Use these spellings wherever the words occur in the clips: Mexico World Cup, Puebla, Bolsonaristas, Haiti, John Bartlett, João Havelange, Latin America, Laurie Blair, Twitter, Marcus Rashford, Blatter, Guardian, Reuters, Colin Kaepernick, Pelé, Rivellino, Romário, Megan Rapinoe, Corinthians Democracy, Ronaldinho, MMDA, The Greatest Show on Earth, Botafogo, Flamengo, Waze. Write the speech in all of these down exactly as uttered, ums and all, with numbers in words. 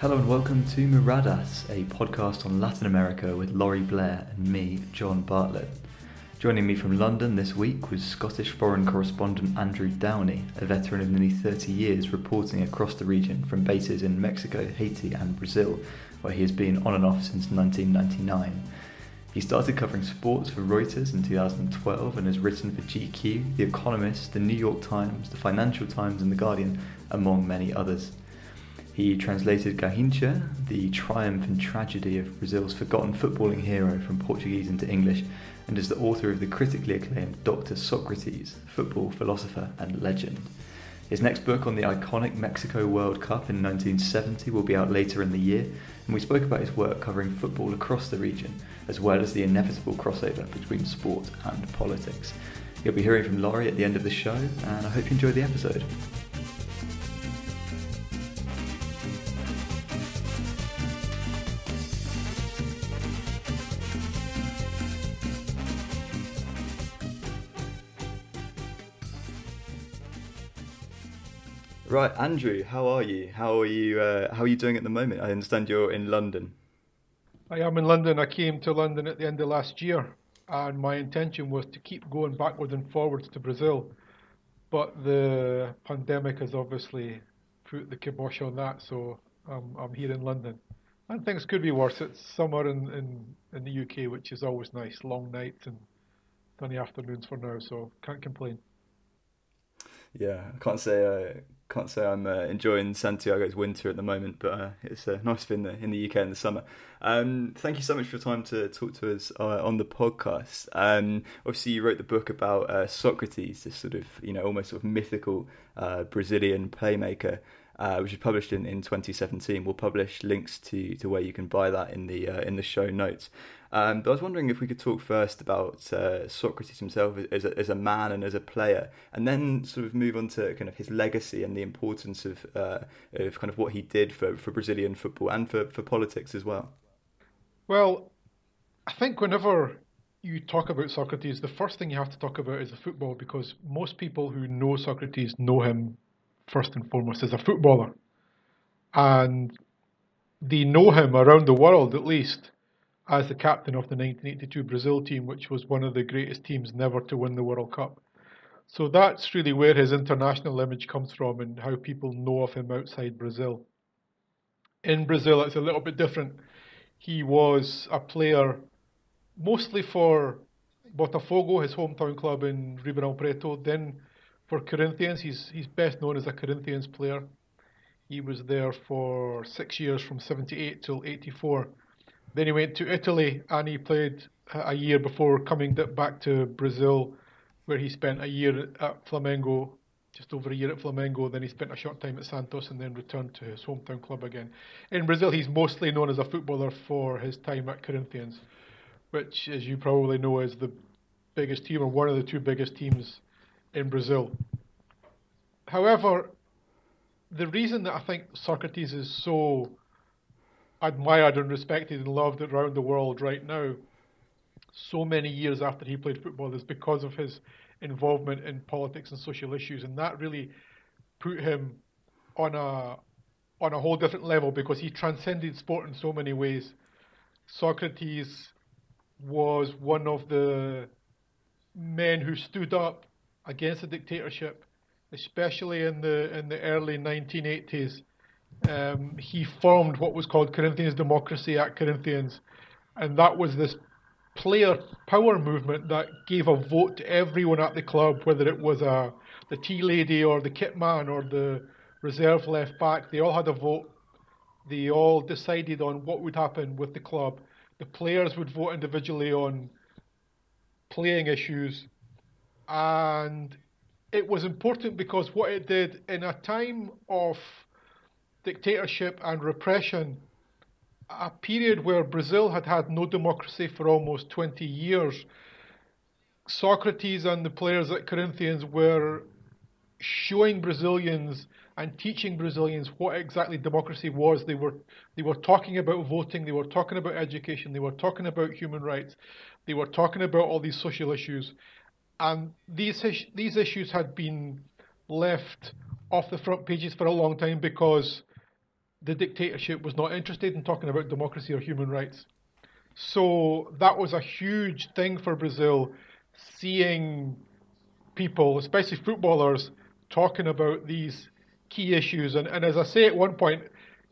Hello and welcome to Miradas, a podcast on Latin America with Laurie Blair and me, John Bartlett. Joining me from London this week was Scottish foreign correspondent Andrew Downey, a veteran of nearly thirty years reporting across the region from bases in Mexico, Haiti and Brazil, where he has been on and off since nineteen ninety-nine. He started covering sports for Reuters in two thousand twelve and has written for G Q, The Economist, The New York Times, The Financial Times and The Guardian, among many others. He translated Garrincha, the triumph and tragedy of Brazil's forgotten footballing hero, from Portuguese into English, and is the author of the critically acclaimed Doctor Socrates, football philosopher and legend. His next book on the iconic Mexico World Cup in nineteen seventy will be out later in the year, and we spoke about his work covering football across the region, as well as the inevitable crossover between sport and politics. You'll be hearing from Laurie at the end of the show, and I hope you enjoy the episode. Right, Andrew, how are you? How are you? Uh, how are you doing at the moment? I understand you're in London. I am in London. I came to London at the end of last year, and my intention was to keep going backward and forwards to Brazil, but the pandemic has obviously put the kibosh on that. So um, I'm here in London, and things could be worse. It's summer in, in, in the U K, which is always nice, long nights and sunny afternoons for now. So can't complain. Yeah, I can't say. Uh... Can't say I'm uh, enjoying Santiago's winter at the moment, but uh, it's uh, nice to be in the, in the U K in the summer. Um, thank you so much for your time to talk to us uh, on the podcast. Um, obviously, you wrote the book about uh, Socrates, this sort of, you know, almost sort of mythical uh, Brazilian playmaker, uh, which was published in, in twenty seventeen. We'll publish links to, to where you can buy that in the uh, in the show notes. Um, but I was wondering if we could talk first about uh, Socrates himself as a, as a man and as a player, and then sort of move on to kind of his legacy and the importance of uh, of kind of what he did for, for Brazilian football and for, for politics as well. Well, I think whenever you talk about Socrates, the first thing you have to talk about is the football, because most people who know Socrates know him first and foremost as a footballer. And they know him around the world, at least, as the captain of the nineteen eighty-two Brazil team, which was one of the greatest teams never to win the World Cup. So that's really where his international image comes from and how people know of him outside Brazil. In Brazil, it's a little bit different. He was a player mostly for Botafogo, his hometown club in Ribeirão Preto. Then for Corinthians, he's, he's best known as a Corinthians player. He was there for six years, from seventy-eight till eighty-four. Then he went to Italy and he played a year before coming back to Brazil, where he spent a year at Flamengo, just over a year at Flamengo. Then he spent a short time at Santos and then returned to his hometown club again. In Brazil, he's mostly known as a footballer for his time at Corinthians, which, as you probably know, is the biggest team, or one of the two biggest teams in Brazil. However, the reason that I think Socrates is so admired and respected and loved around the world right now, so many years after he played football, is because of his involvement in politics and social issues, and that really put him on a on a whole different level, because he transcended sport in so many ways. Socrates was one of the men who stood up against the dictatorship, especially in the in the early nineteen eighties. Um, he formed what was called Corinthians Democracy at Corinthians, and that was this player power movement that gave a vote to everyone at the club, whether it was a, the tea lady or the kit man or the reserve left back. They all had a vote. They all decided on what would happen with the club. The players would vote individually on playing issues, and it was important because what it did in a time of dictatorship and repression, a period where Brazil had had no democracy for almost twenty years, Socrates and the players at Corinthians were showing Brazilians and teaching Brazilians what exactly democracy was. They were they were talking about voting, they were talking about education, they were talking about human rights, they were talking about all these social issues, and these these issues had been left off the front pages for a long time because the dictatorship was not interested in talking about democracy or human rights. So that was a huge thing for Brazil, seeing people, especially footballers, talking about these key issues. And, and as I say at one point,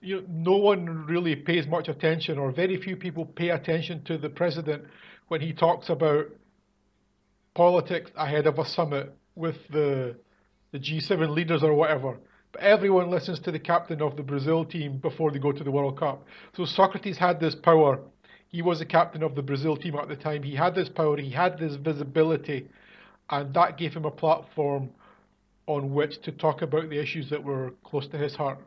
you know, no one really pays much attention, or very few people pay attention to the president when he talks about politics ahead of a summit with the the G seven leaders or whatever. But everyone listens to the captain of the Brazil team before they go to the World Cup. So Socrates had this power. He was the captain of the Brazil team at the time. He had this power, he had this visibility, and that gave him a platform on which to talk about the issues that were close to his heart.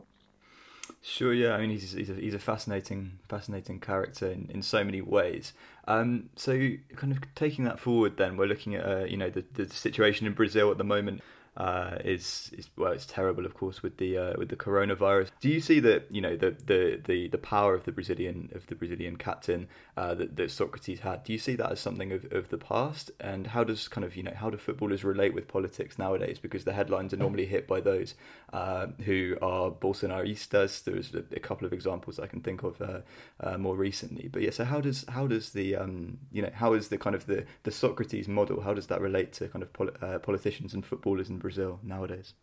Sure, yeah. I mean, he's he's a, he's a fascinating, fascinating character in, in so many ways. Um, so, kind of taking that forward, then we're looking at uh, you know the, the situation in Brazil at the moment uh, is is well, it's terrible, of course, with the uh, with the coronavirus. Do you see that you know the the, the, the power of the Brazilian of the Brazilian captain uh, that, that Socrates had? Do you see that as something of, of the past? And how does kind of you know how do footballers relate with politics nowadays? Because the headlines are normally hit by those uh, who are Bolsonaristas. There's a, a couple of examples I can think of uh, uh, more recently. But yeah, so how does how does the Um, you know, how is the kind of the, the Socrates model, how does that relate to kind of pol- uh, politicians and footballers in Brazil nowadays?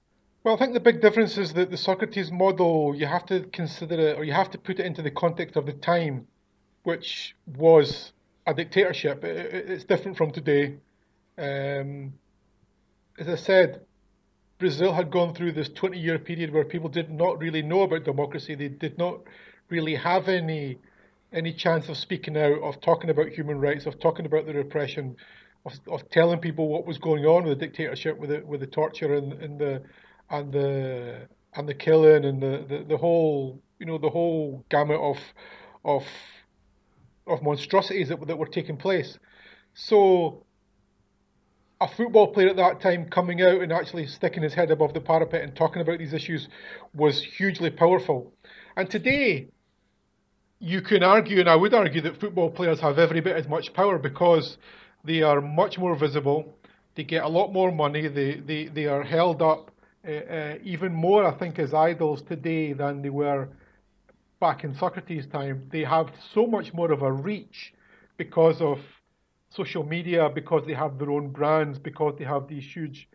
Well, I think the big difference is that the Socrates model, you have to consider it, or you have to put it into the context of the time, which was a dictatorship. It, it, it's different from today. Um, as I said, Brazil had gone through this twenty-year period where people did not really know about democracy. They did not really have any... any chance of speaking out, of talking about human rights, of talking about the repression, of, of telling people what was going on with the dictatorship, with the with the torture and, and the and the and the killing and the, the, the whole you know the whole gamut of of of monstrosities that that were taking place. So a football player at that time coming out and actually sticking his head above the parapet and talking about these issues was hugely powerful. And today, you can argue, and I would argue, that football players have every bit as much power because they are much more visible, they get a lot more money, they, they, they are held up uh, uh, even more, I think, as idols today than they were back in Socrates' time. They have so much more of a reach because of social media, because they have their own brands, because they have these huge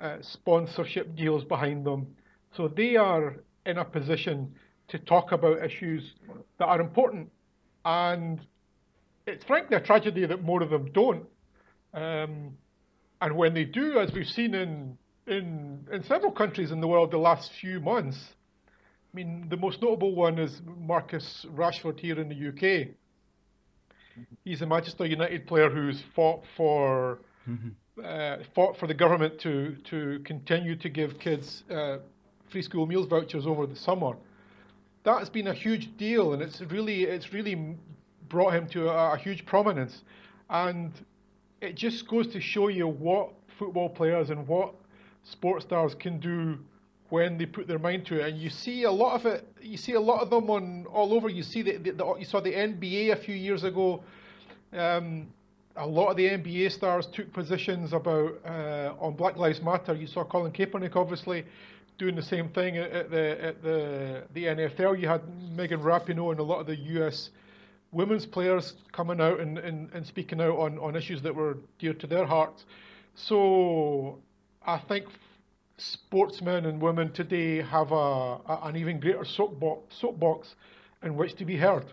uh, sponsorship deals behind them. So they are in a position to talk about issues that are important, and it's frankly a tragedy that more of them don't. Um, and when they do, as we've seen in in in several countries in the world the last few months, I mean, the most notable one is Marcus Rashford here in the U K. He's a Manchester United player who's fought for mm-hmm. uh, fought for the government to to continue to give kids uh, free school meals vouchers over the summer. That's been a huge deal, and it's really it's really brought him to a, a huge prominence. And it just goes to show you what football players and what sports stars can do when they put their mind to it. And you see a lot of it. You see a lot of them on all over. You see the, the, the you saw the N B A a few years ago. Um, a lot of the N B A stars took positions about uh, on Black Lives Matter. You saw Colin Kaepernick, obviously, doing the same thing at the at the the N F L. You had Megan Rapinoe and a lot of the U S women's players coming out and, and, and speaking out on, on issues that were dear to their hearts. So I think sportsmen and women today have a, a an even greater soapbox soapbox in which to be heard.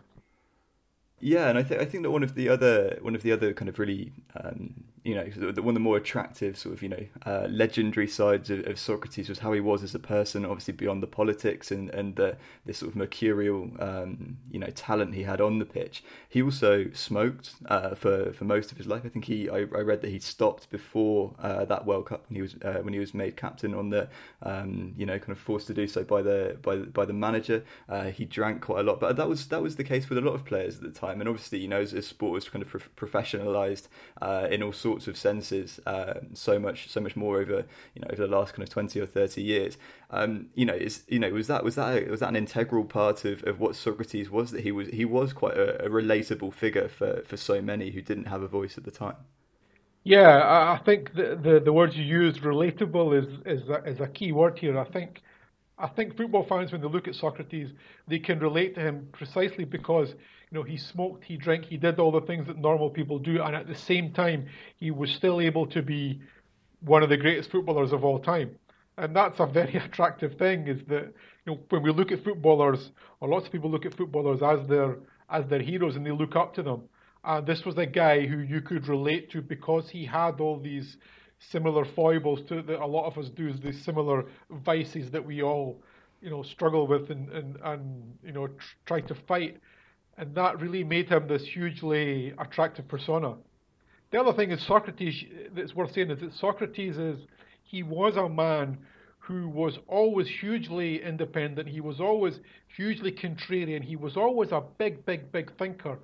Yeah, and I think I think that one of the other one of the other kind of really um, you know one of the more attractive sort of you know uh, legendary sides of, of Socrates was how he was as a person, obviously beyond the politics and and the this sort of mercurial um, you know talent he had on the pitch. He also smoked uh, for for most of his life. I think he I, I read that he stopped before uh, that World Cup when he was uh, when he was made captain on the um, you know kind of forced to do so by the by by the manager. Uh, he drank quite a lot, but that was that was the case with a lot of players at the time. And obviously, you know, as, as sport was kind of pro- professionalised uh, in all sorts of senses, uh, so much, so much more over, you know, over the last kind of twenty or thirty years. Um, you know, is you know, was that was that was that an integral part of, of what Socrates was, that he was he was quite a, a relatable figure for, for so many who didn't have a voice at the time? Yeah, I think the the, the words you used, relatable, is is a, is a key word here. I think I think football fans, when they look at Socrates, they can relate to him precisely because, you know, he smoked, he drank, he did all the things that normal people do, and at the same time, he was still able to be one of the greatest footballers of all time. And that's a very attractive thing, is that, you know, when we look at footballers, or lots of people look at footballers as their as their heroes and they look up to them. And this was a guy who you could relate to because he had all these similar foibles to that a lot of us do, these similar vices that we all, you know, struggle with and, and, and you know, tr- try to fight. And that really made him this hugely attractive persona. The other thing is Socrates, that's worth saying, is that Socrates is, he was a man who was always hugely independent. He was always hugely contrarian. He was always a big, big, big thinker.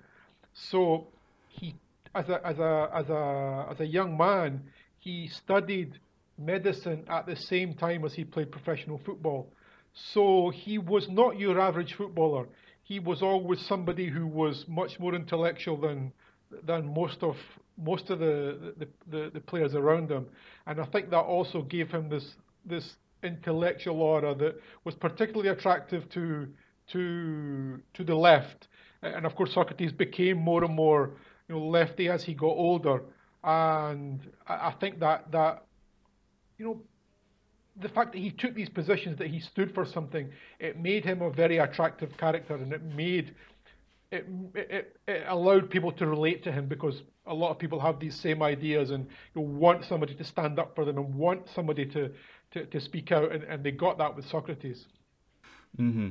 So he, as a as a as a as a young man, he studied medicine at the same time as he played professional football. So he was not your average footballer. He was always somebody who was much more intellectual than than most of most of the the, the, the players around him. And I think that also gave him this this intellectual aura that was particularly attractive to to to the left. And of course, Socrates became more and more, you know, lefty as he got older. And I think that, that, you know, the fact that he took these positions, that he stood for something, it made him a very attractive character, and it made, it, it, it allowed people to relate to him, because a lot of people have these same ideas and, you know, want somebody to stand up for them and want somebody to, to, to speak out. And, and they got that with Socrates. Mm-hmm.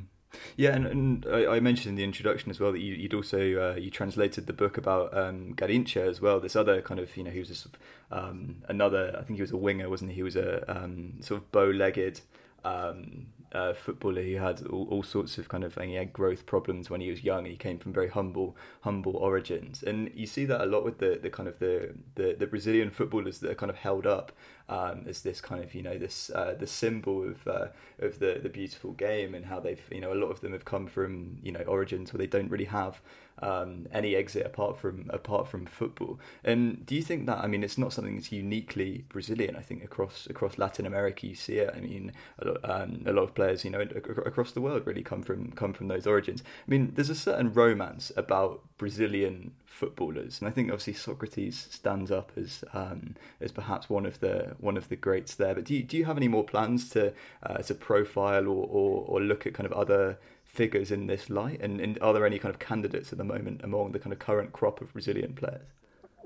Yeah, and, and I, I mentioned in the introduction as well that you, you'd also uh, you translated the book about um, Garrincha as well. This other kind of, you know, he was this, um, another. I think he was a winger, wasn't he? He was a um, sort of bow-legged um, uh, footballer who had all, all sorts of kind of. And he had growth problems when he was young, and he came from very humble, humble origins. And you see that a lot with the, the kind of the, the, the Brazilian footballers that are kind of held up Um, as this kind of, you know, this uh, the symbol of uh, of the, the beautiful game, and how they've, you know, a lot of them have come from, you know, origins where they don't really have um, any exit apart from apart from football. And do you think that, I mean, it's not something that's uniquely Brazilian? I think across across Latin America you see it. I mean, a lot, um, a lot of players, you know, across the world really come from come from those origins. I mean, there's a certain romance about Brazilian footballers, and I think obviously Socrates stands up as um, as perhaps one of the one of the greats there. But do you, do you have any more plans to uh, to profile or, or, or look at kind of other figures in this light? And, and are there any kind of candidates at the moment among the kind of current crop of Brazilian players?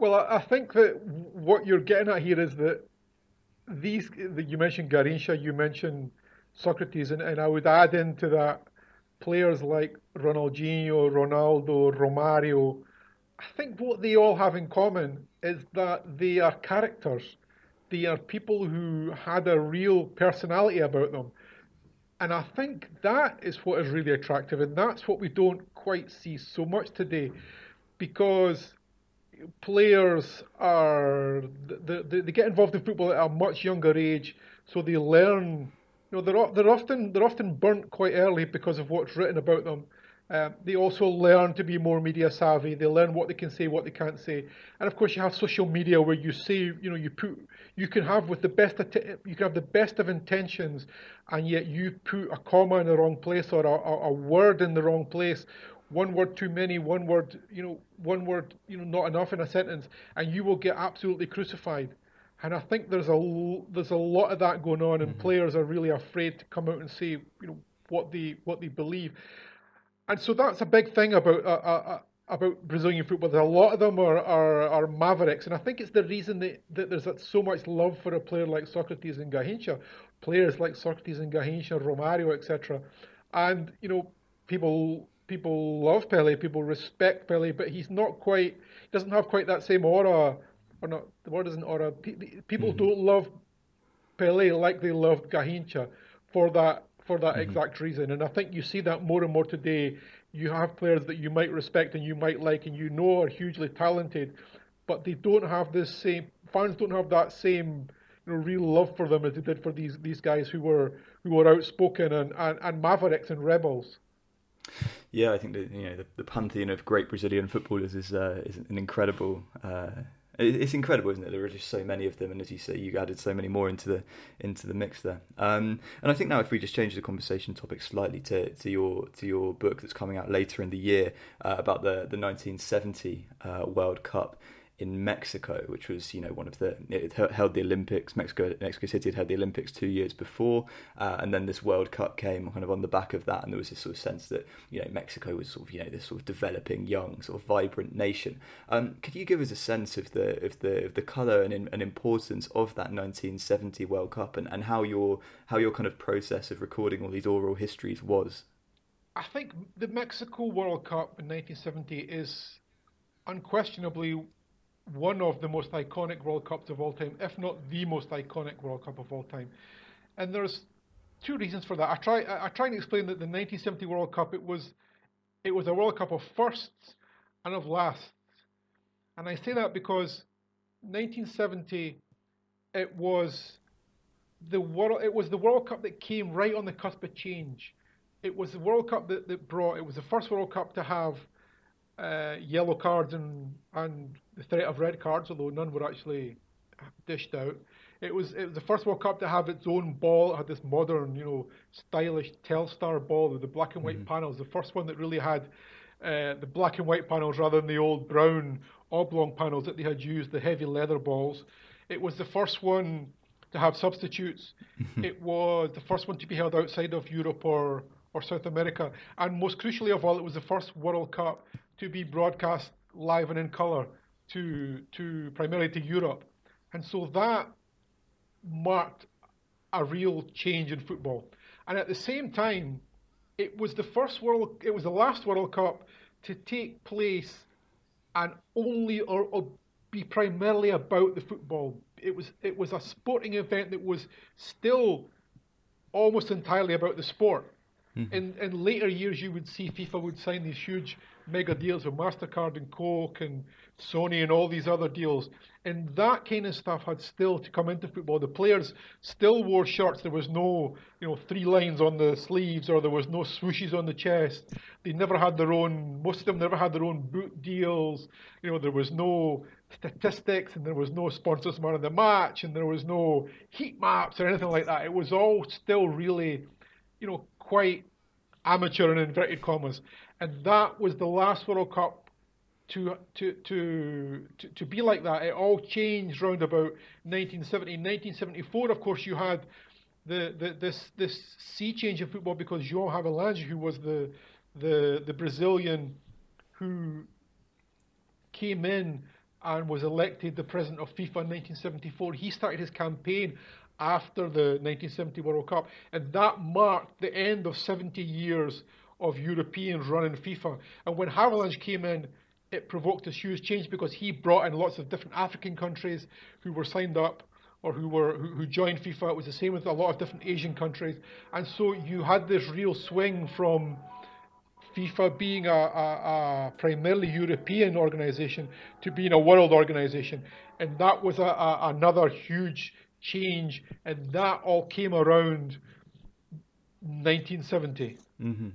Well, I think that what you're getting at here is that these, that you mentioned Garrincha, you mentioned Socrates, and, and I would add into that players like Ronaldinho, Ronaldo, Romário. I think what they all have in common is that they are characters. They are people who had a real personality about them. And I think that is what is really attractive. And that's what we don't quite see so much today, because players are, they, they get involved in football at a much younger age. So they learn, you know, they're, they're often, they're often burnt quite early because of what's written about them. Uh, they also learn to be more media savvy. They learn what they can say, what they can't say, and of course you have social media where you say, you know, you put, you can have with the best, you can have the best of intentions, and yet you put a comma in the wrong place or a, a word in the wrong place, one word too many, one word, you know, one word, you know, not enough in a sentence, and you will get absolutely crucified. And I think there's a there's a lot of that going on, and mm-hmm. players are really afraid to come out and say, you know, what they what they believe. And so that's a big thing about uh, uh, about Brazilian football. A lot of them are, are, are mavericks, and I think it's the reason that, that there's so much love for a player like Socrates and Garrincha, players like Socrates and Garrincha, Romário, et cetera. And you know, people people love Pelé, people respect Pelé, but he's not quite, he doesn't have quite that same aura, or not. The word isn't aura. People mm-hmm. don't love Pelé like they loved Garrincha for that. For that mm-hmm. exact reason. And I think you see that more and more today. You have players that you might respect and you might like and you know are hugely talented, but they don't have this same, fans don't have that same, you know, real love for them as they did for these these guys who were who were outspoken and, and, and mavericks and rebels. Yeah, I think that, you know, the, the pantheon of great Brazilian footballers is uh, is an incredible uh, It's incredible, isn't it? There are just so many of them, and as you say, you added so many more into the into the mix there. Um, and I think now, if we just change the conversation topic slightly to, to your to your book that's coming out later in the year uh, about the the nineteen seventy uh, World Cup in Mexico, which was, you know, one of the, it held the Olympics. Mexico Mexico City had held the Olympics two years before, uh, and then this World Cup came kind of on the back of that, and there was this sort of sense that, you know, Mexico was sort of, you know, this sort of developing, young, sort of vibrant nation. Um, could you give us a sense of the of the of the colour and, and importance of that nineteen seventy World Cup, and, and how your how your kind of process of recording all these oral histories was? I think the Mexico World Cup in nineteen seventy is unquestionably one of the most iconic World Cups of all time, if not the most iconic World Cup of all time. And there's two reasons for that. I try I, I try and explain that the nineteen seventy World Cup, it was it was a World Cup of firsts and of lasts. And I say that because nineteen seventy, it was the world it was the World Cup that came right on the cusp of change. It was the World Cup that, that brought, it was the first World Cup to have Uh, yellow cards and and the threat of red cards, although none were actually dished out. It was it was the first World Cup to have its own ball. It had this modern, you know, stylish Telstar ball with the black and white mm-hmm. panels. The first one that really had uh, the black and white panels rather than the old brown oblong panels that they had used, the heavy leather balls. It was the first one to have substitutes. It was the first one to be held outside of Europe or or South America. And most crucially of all, it was the first World Cup to be broadcast live and in colour to to primarily to Europe. And so that marked a real change in football. And at the same time, it was the first world it was the last World Cup to take place and only or, or be primarily about the football. It was it was a sporting event that was still almost entirely about the sport. Mm-hmm. In in later years, you would see FIFA would sign these huge mega deals with MasterCard and Coke and Sony and all these other deals. And that kind of stuff had still to come into football. The players still wore shirts. There was no, you know, three lines on the sleeves, or there was no swooshes on the chest. They never had their own, most of them never had their own boot deals. You know, there was no statistics, and there was no sponsors man of the match, and there was no heat maps or anything like that. It was all still really, you know, quite amateur in inverted commas. And that was the last World Cup to to to to, to be like that. It all changed round about nineteen seventy. In nineteen seventy-four, of course, you had the, the this this sea change in football, because João Havelange, who was the the the Brazilian who came in and was elected the president of FIFA in nineteen seventy-four, he started his campaign after the nineteen seventy World Cup, and that marked the end of seventy years of Europeans running FIFA. And when Havelange came in, it provoked this huge change, because he brought in lots of different African countries who were signed up or who were who, who joined FIFA. It was the same with a lot of different Asian countries, and so you had this real swing from FIFA being a, a, a primarily European organisation to being a world organisation, and that was a, a, another huge change, and that all came around nineteen seventy. Mm-hmm.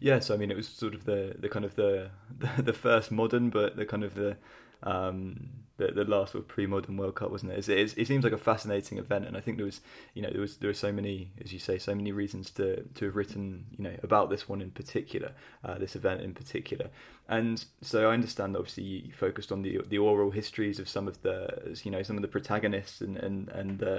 Yes, I mean, it was sort of the, the kind of the, the the first modern, but the kind of the um the, the last sort of pre-modern World Cup, wasn't it? It, it? It seems like a fascinating event, and I think there was, you know, there was there were so many, as you say, so many reasons to to have written, you know, about this one in particular, uh, this event in particular. And so I understand that obviously you focused on the the oral histories of some of the, you know, some of the protagonists and and and the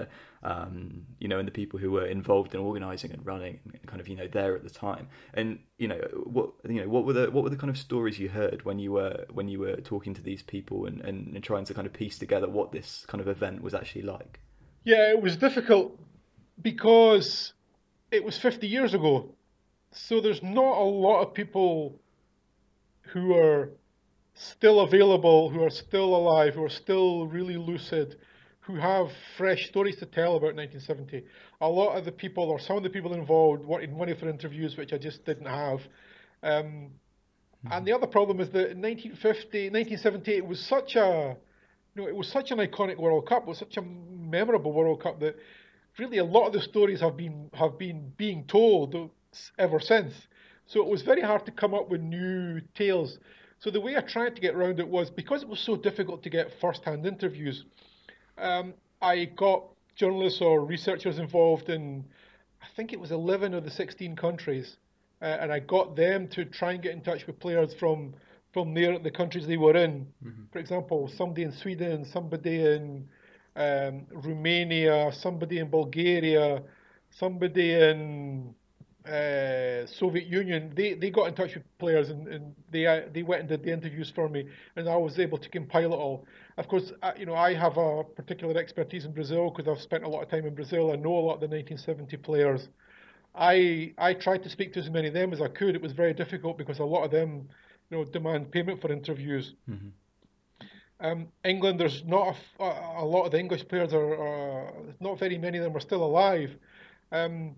um you know and the people who were involved in organising and running and kind of, you know, there at the time. And you know what you know what were the what were the kind of stories you heard when you were when you were talking to these people and and, and trying to kind of piece together what this kind of event was actually like? Yeah, it was difficult because it was fifty years ago. So there's not a lot of people who are still available, who are still alive, who are still really lucid, who have fresh stories to tell about nineteen seventy. A lot of the people, or some of the people involved, wanted money for interviews, which I just didn't have. Um, mm-hmm. And the other problem is that in nineteen fifty, nineteen seventy, it was such a You know, it was such an iconic World Cup, it was such a memorable World Cup, that really a lot of the stories have been have been being told ever since. So it was very hard to come up with new tales. So the way I tried to get around it was, because it was so difficult to get first-hand interviews, um, I got journalists or researchers involved in, I think it was eleven of the sixteen countries, uh, and I got them to try and get in touch with players from from their, the countries they were in. Mm-hmm. For example, somebody in Sweden, somebody in um, Romania, somebody in Bulgaria, somebody in uh, Soviet Union. They they got in touch with players, and, and they uh, they went and did the interviews for me, and I was able to compile it all. Of course, I, you know, I have a particular expertise in Brazil because I've spent a lot of time in Brazil. I know a lot of the nineteen seventy players. I I tried to speak to as many of them as I could. It was very difficult because a lot of them, you know, demand payment for interviews. Mm-hmm. Um, England, there's not a, a, a lot of the English players are, uh, not very many of them are still alive. Um,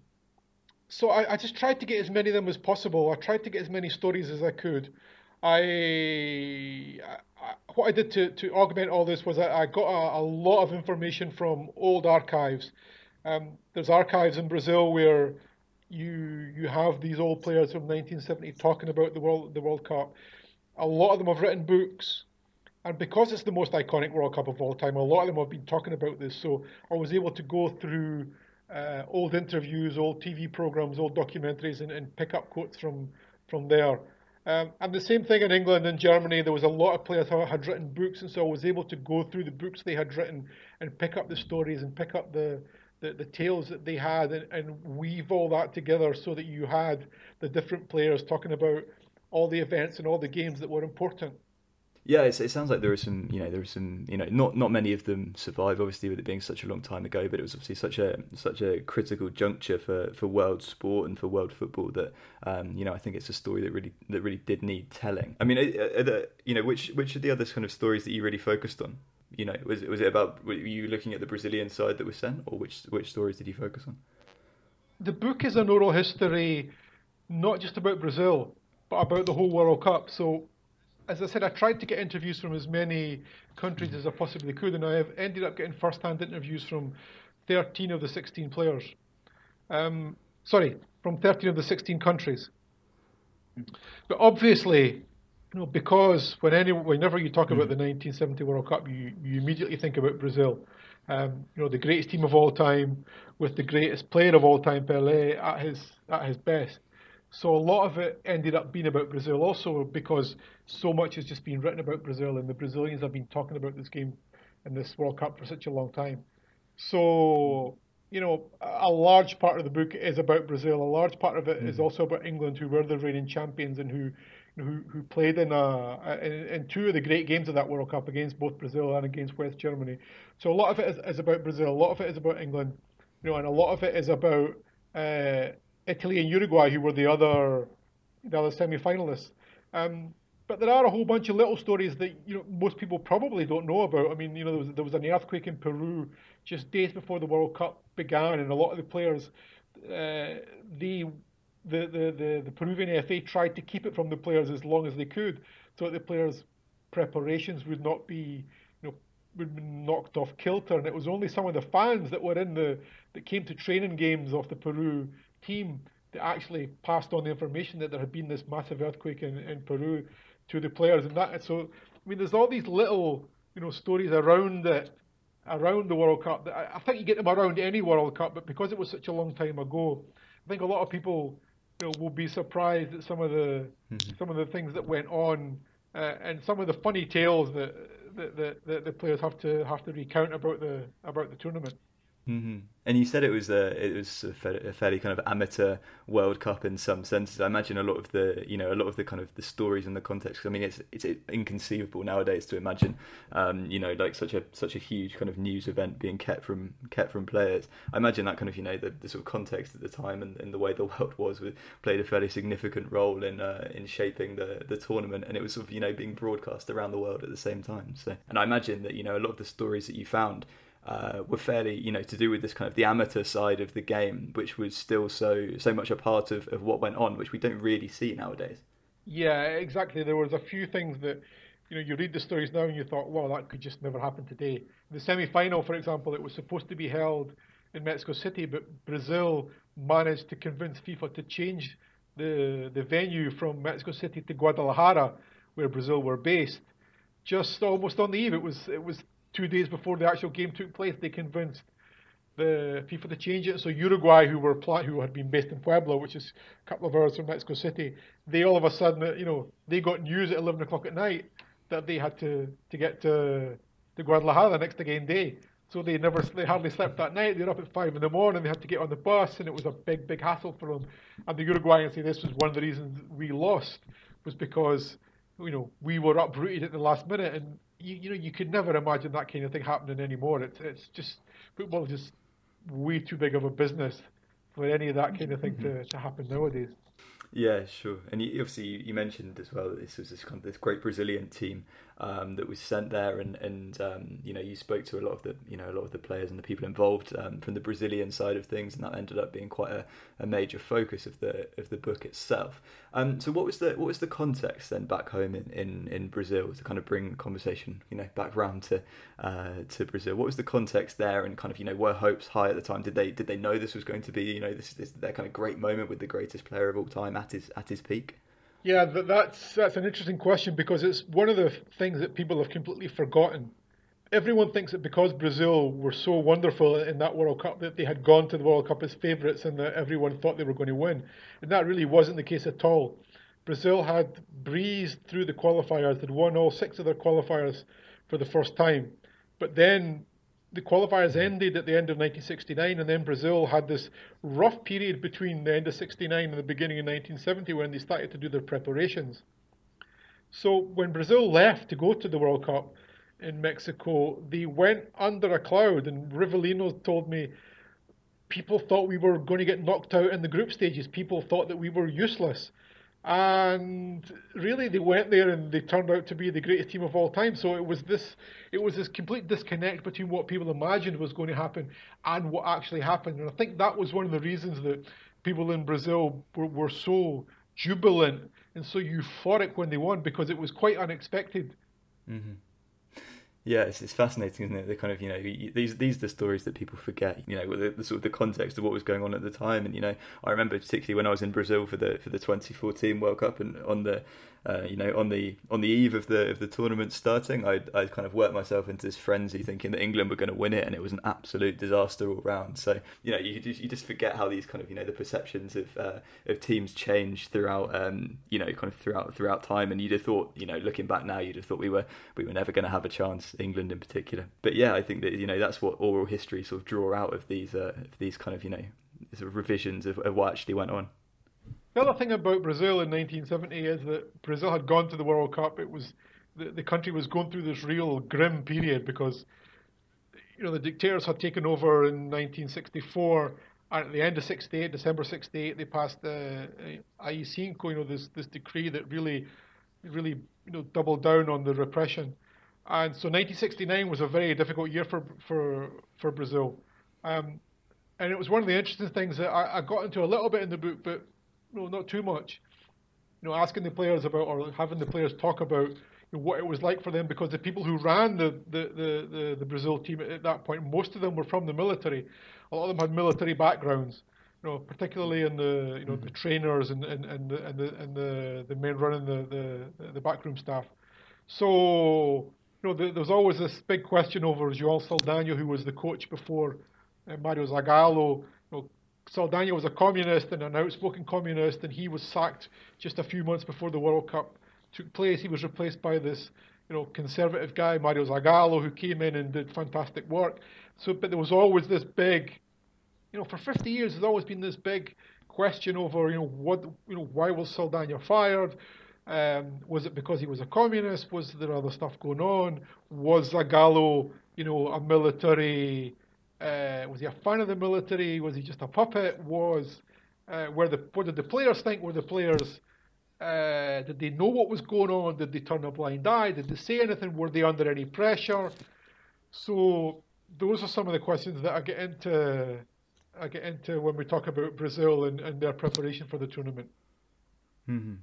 so I, I just tried to get as many of them as possible. I tried to get as many stories as I could. I, I what I did to, to augment all this was I, I got a, a lot of information from old archives. Um, there's archives in Brazil where you you have these old players from nineteen seventy talking about the World the World Cup. A lot of them have written books, and because it's the most iconic World Cup of all time, a lot of them have been talking about this. So I was able to go through uh, old interviews, old T V programs, old documentaries, and, and pick up quotes from from there. Um, and the same thing in England and Germany. There was a lot of players who had written books, and so I was able to go through the books they had written and pick up the stories and pick up the The, the tales that they had and, and weave all that together so that you had the different players talking about all the events and all the games that were important. Yeah, it, it sounds like there are some, you know, there are some, you know, not, not many of them survive, obviously, with it being such a long time ago, but it was obviously such a such a critical juncture for, for world sport and for world football that, um, you know, I think it's a story that really that really did need telling. I mean, are, are there, you know, which which are the other kind of stories that you really focused on? You know, was was it about, were you looking at the Brazilian side that was sent, or which which stories did you focus on? The book is an oral history, not just about Brazil, but about the whole World Cup. So, as I said, I tried to get interviews from as many countries as I possibly could, and I have ended up getting first-hand interviews from thirteen of the sixteen players. Um, sorry, from thirteen of the sixteen countries. But obviously, you know, because when any, whenever you talk mm. about the nineteen seventy World Cup, you, you immediately think about Brazil. Um, you know, the greatest team of all time, with the greatest player of all time, Pelé, at his at his best. So a lot of it ended up being about Brazil, also because so much has just been written about Brazil, and the Brazilians have been talking about this game and this World Cup for such a long time. So, you know, a large part of the book is about Brazil. A large part of it mm. is also about England, who were the reigning champions and who who who played in, a, in in two of the great games of that World Cup, against both Brazil and against West Germany. So a lot of it is, is about Brazil, a lot of it is about England, you know, and a lot of it is about uh, Italy and Uruguay, who were the other the other semi-finalists. Um, but there are a whole bunch of little stories that, you know, most people probably don't know about. I mean, you know, there was, there was an earthquake in Peru just days before the World Cup began, and a lot of the players, uh, they... The, the, the, the Peruvian F A tried to keep it from the players as long as they could, so that the players' preparations would not be, you know, would be knocked off kilter. And it was only some of the fans that were in the that came to training games of the Peru team that actually passed on the information that there had been this massive earthquake in, in Peru to the players. And that, so I mean, there's all these little, you know, stories around it, around the World Cup. That I, I think you get them around any World Cup, but because it was such a long time ago, I think a lot of people, you know, will be surprised at some of the mm-hmm. some of the things that went on, uh, and some of the funny tales that that, that the players have to have to recount about the about the tournament. Mm-hmm. And you said it was a it was a fairly kind of amateur World Cup in some senses. I imagine a lot of the you know a lot of the kind of the stories and the context. I mean, it's it's inconceivable nowadays to imagine, um, you know, like such a such a huge kind of news event being kept from kept from players. I imagine that kind of you know the, the sort of context at the time and, and the way the world was played a fairly significant role in uh, in shaping the, the tournament. And it was sort of you know being broadcast around the world at the same time. So, and I imagine that you know a lot of the stories that you found Uh, were fairly, you know, to do with this kind of the amateur side of the game, which was still so so much a part of, of what went on, which we don't really see nowadays. Yeah, exactly. There was a few things that, you know, you read the stories now and you thought, well, that could just never happen today. The semi-final, for example, it was supposed to be held in Mexico City, but Brazil managed to convince FIFA to change the the venue from Mexico City to Guadalajara, where Brazil were based, just almost on the eve. It was it was two days before the actual game took place. They convinced the FIFA to change it. So Uruguay, who were who had been based in Puebla, which is a couple of hours from Mexico City, they all of a sudden, you know, they got news at eleven o'clock at night that they had to, to get to, to Guadalajara the next game day. So they never they hardly slept that night. They were up at five in the morning. They had to get on the bus, and it was a big, big hassle for them. And the Uruguayans say this was one of the reasons we lost, was because, you know, we were uprooted at the last minute. And you, you know, you could never imagine that kind of thing happening anymore. It's it's just football is just way too big of a business for any of that kind of thing to, to happen nowadays. Yeah, sure. And you, obviously you mentioned as well that this was this kind of this great Brazilian team um, that was sent there, and and um, you know, you spoke to a lot of the you know a lot of the players and the people involved um, from the Brazilian side of things, and that ended up being quite a, a major focus of the of the book itself. Um, so what was the what was the context then back home in, in, in Brazil, to kind of bring the conversation you know back round to uh, to Brazil? What was the context there, and kind of you know were hopes high at the time? Did they did they know this was going to be you know this this their kind of great moment with the greatest player of all time at his at his peak? Yeah, that, that's that's an interesting question, because it's one of the things that people have completely forgotten. Everyone thinks that because Brazil were so wonderful in that World Cup that they had gone to the World Cup as favourites and that everyone thought they were going to win. And that really wasn't the case at all. Brazil had breezed through the qualifiers, had won all six of their qualifiers for the first time. But then the qualifiers ended at the end of nineteen sixty-nine, and then Brazil had this rough period between the end of sixty-nine and the beginning of nineteen seventy when they started to do their preparations. So when Brazil left to go to the World Cup in Mexico, they went under a cloud, and Rivellino told me people thought we were going to get knocked out in the group stages. People thought that we were useless. And really, they went there and they turned out to be the greatest team of all time. So it was this, it was this complete disconnect between what people imagined was going to happen and what actually happened. And I think that was one of the reasons that people in Brazil were, were so jubilant and so euphoric when they won, because it was quite unexpected. Mm-hmm. Yeah, it's, it's fascinating, isn't it? The kind of, you know, these these are the stories that people forget, you know, the, the sort of the context of what was going on at the time. And, you know, I remember particularly when I was in Brazil for the for the twenty fourteen World Cup, and on the, uh, you know, on the on the eve of the of the tournament starting, I I kind of worked myself into this frenzy thinking that England were going to win it, and it was an absolute disaster all round. So, you know, you just, you just forget how these kind of, you know, the perceptions of uh, of teams change throughout, um, you know, kind of throughout throughout time. And you'd have thought, you know, looking back now, you'd have thought we were we were never going to have a chance, England in particular. But yeah, I think that, you know, that's what oral history sort of draw out of these uh, of these kind of, you know, sort of revisions of, of what actually went on. The other thing about Brazil in nineteen seventy is that Brazil had gone to the World Cup. It was the, the country was going through this real grim period because, you know, the dictators had taken over in nineteen sixty-four, and at the end of sixty-eight, December sixty-eight, they passed the uh, A I cinco, you know, this this decree that really, really, you know, doubled down on the repression. And so nineteen sixty-nine was a very difficult year for for, for Brazil. Um, and it was one of the interesting things that I, I got into a little bit in the book, but no, not too much. You know, asking the players about, or having the players talk about, you know, what it was like for them, because the people who ran the, the, the, the, the Brazil team at, at that point, most of them were from the military. A lot of them had military backgrounds, you know, particularly in the, you know, the trainers and, and, and the and the and the, the men running the, the, the backroom staff. So, you know, there was always this big question over João Saldanha, who was the coach before uh, Mario Zagallo. You know, Saldanha was a communist and an outspoken communist, and he was sacked just a few months before the World Cup took place. He was replaced by this, you know, conservative guy, Mario Zagallo, who came in and did fantastic work. So, but there was always this big, you know, for fifty years, there's always been this big question over, you know, what, you know, why was Saldanha fired? Um, was it because he was a communist? Was there other stuff going on? Was Zagallo, you know, a military? Uh, was he a fan of the military? Was he just a puppet? Was uh, where the what did the players think? Were the players? Uh, did they know what was going on? Did they turn a blind eye? Did they say anything? Were they under any pressure? So those are some of the questions that I get into. I get into when we talk about Brazil and, and their preparation for the tournament. Mm-hmm.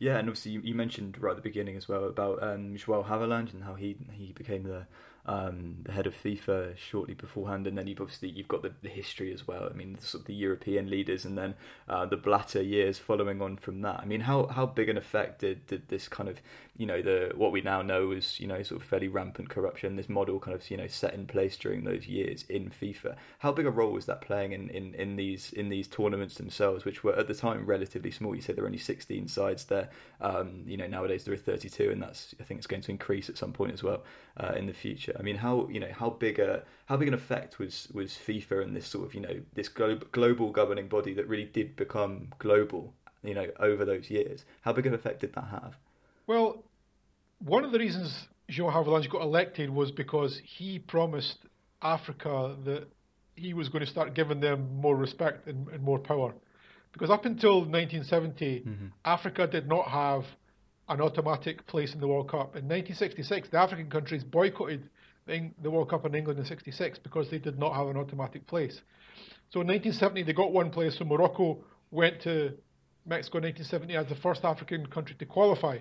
Yeah, and obviously you, you mentioned right at the beginning as well about um, João Havelange and how he he became the um, the head of FIFA shortly beforehand, and then you've obviously you've got the, the history as well. I mean, sort of the European leaders, and then uh, the Blatter years following on from that. I mean, how how big an effect did, did this kind of, you know, the what we now know is, you know, sort of fairly rampant corruption, this model kind of, you know, set in place during those years in FIFA. How big a role was that playing in, in, in these in these tournaments themselves, which were at the time relatively small? You said there were only sixteen sides there. Um, you know, nowadays there are thirty-two, and that's I think it's going to increase at some point as well uh, in the future. I mean, how you know how big a how big an effect was was FIFA and this sort of, you know, this glo- global governing body that really did become global, you know, over those years? How big an effect did that have? Well, one of the reasons João Havelange got elected was because he promised Africa that he was going to start giving them more respect and, and more power. Because up until nineteen seventy, mm-hmm. Africa did not have an automatic place in the World Cup. In nineteen sixty-six, the African countries boycotted the World Cup in England in sixty-six because they did not have an automatic place. So in nineteen seventy, they got one place. So Morocco went to Mexico in nineteen seventy as the first African country to qualify.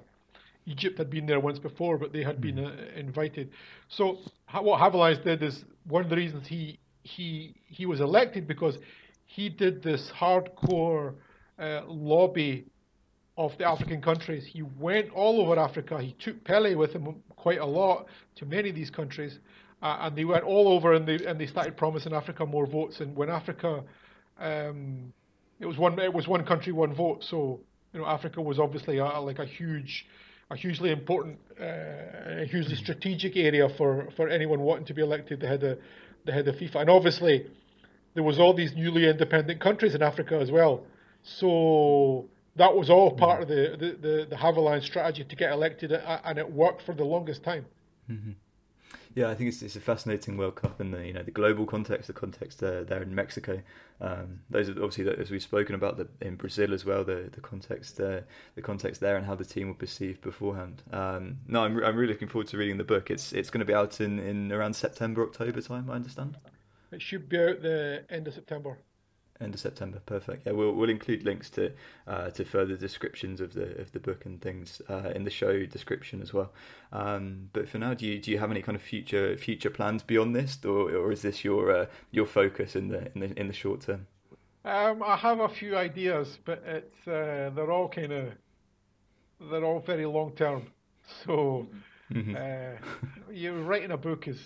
Egypt had been there once before, but they had mm-hmm. been uh, invited. So what Havelange did is, one of the reasons he he he was elected, because he did this hardcore uh, lobby of the African countries. He went all over Africa. He took Pelé with him quite a lot to many of these countries, uh, and they went all over and they and they started promising Africa more votes. And when Africa, um, it was one it was one country, one vote. So you know, Africa was obviously a, like a huge, a hugely important, uh, a hugely strategic area for, for anyone wanting to be elected the head of the head of FIFA. And obviously, there was all these newly independent countries in Africa as well. So that was all part mm-hmm. of the, the, the, the Havelange strategy to get elected, and it worked for the longest time. Mm-hmm. Yeah, I think it's it's a fascinating World Cup in the, you know, the global context, the context uh, there in Mexico. Um, those are obviously, as we've spoken about, the, in Brazil as well, the the context uh, the context there and how the team were perceived beforehand. Um, no, I'm I'm really looking forward to reading the book. It's it's going to be out in, in around September, October time, I understand. It should be out the end of September. End of September, perfect. Yeah, we'll we'll include links to uh, to further descriptions of the of the book and things uh, in the show description as well. Um, but for now, do you do you have any kind of future future plans beyond this, or or is this your uh, your focus in the in the in the short term? Um, I have a few ideas, but it's uh, they're all kind of they're all very long term. So mm-hmm. uh, you writing a book is.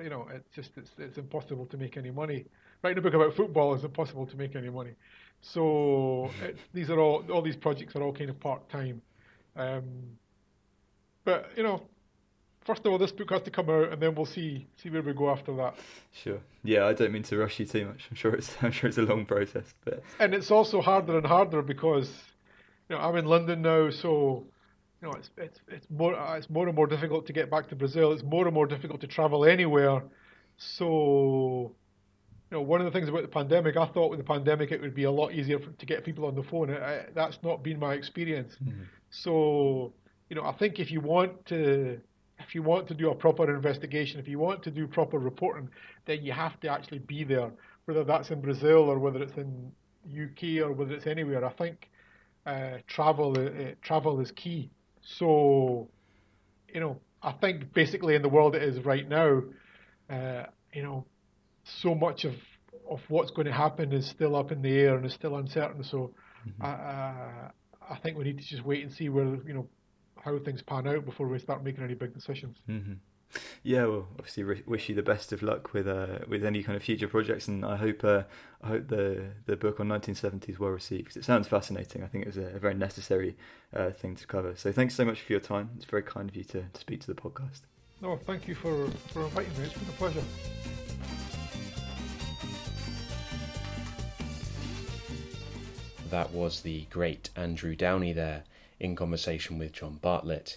You know, it's just it's it's impossible to make any money. Writing a book about football is impossible to make any money. So it's, these are all all these projects are all kind of part time. Um, but you know, first of all, this book has to come out, and then we'll see see where we go after that. Sure. Yeah, I don't mean to rush you too much. I'm sure it's I'm sure it's a long process. But and it's also harder and harder because you know I'm in London now, so. You know, it's it's it's more it's more and more difficult to get back to Brazil. It's more and more difficult to travel anywhere. So, you know, one of the things about the pandemic, I thought with the pandemic it would be a lot easier for, to get people on the phone. I, I, that's not been my experience. Mm-hmm. So, you know, I think if you want to if you want to do a proper investigation, if you want to do proper reporting, then you have to actually be there, whether that's in Brazil or whether it's in U K or whether it's anywhere. I think uh, travel uh, travel is key. So, you know, I think basically in the world it is right now, uh, you know, so much of, of what's going to happen is still up in the air and is still uncertain. So mm-hmm. I, I I think we need to just wait and see where, you know, how things pan out before we start making any big decisions. Mm-hmm. Yeah, well, obviously, wish you the best of luck with uh, with any kind of future projects, and I hope uh, I hope the the book on nineteen seventy is well received because it sounds fascinating. I think it was a, a very necessary uh, thing to cover. So thanks so much for your time. It's very kind of you to, to speak to the podcast. No, thank you for, for inviting me. It's been a pleasure. That was the great Andrew Downey there in conversation with John Bartlett.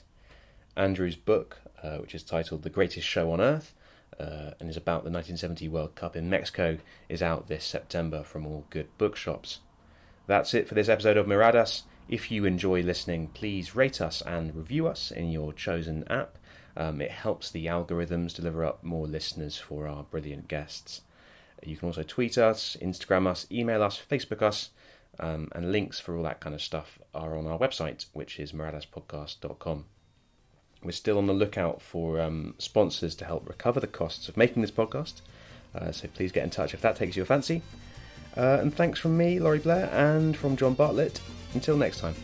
Andrew's book, Uh, which is titled The Greatest Show on Earth, uh, and is about the nineteen seventy World Cup in Mexico, is out this September from all good bookshops. That's it for this episode of Miradas. If you enjoy listening, please rate us and review us in your chosen app. Um, it helps the algorithms deliver up more listeners for our brilliant guests. You can also tweet us, Instagram us, email us, Facebook us, um, and links for all that kind of stuff are on our website, which is miradas podcast dot com. We're still on the lookout for um, sponsors to help recover the costs of making this podcast. Uh, so please get in touch if that takes your fancy. Uh, and thanks from me, Laurie Blair, and from John Bartlett. Until next time.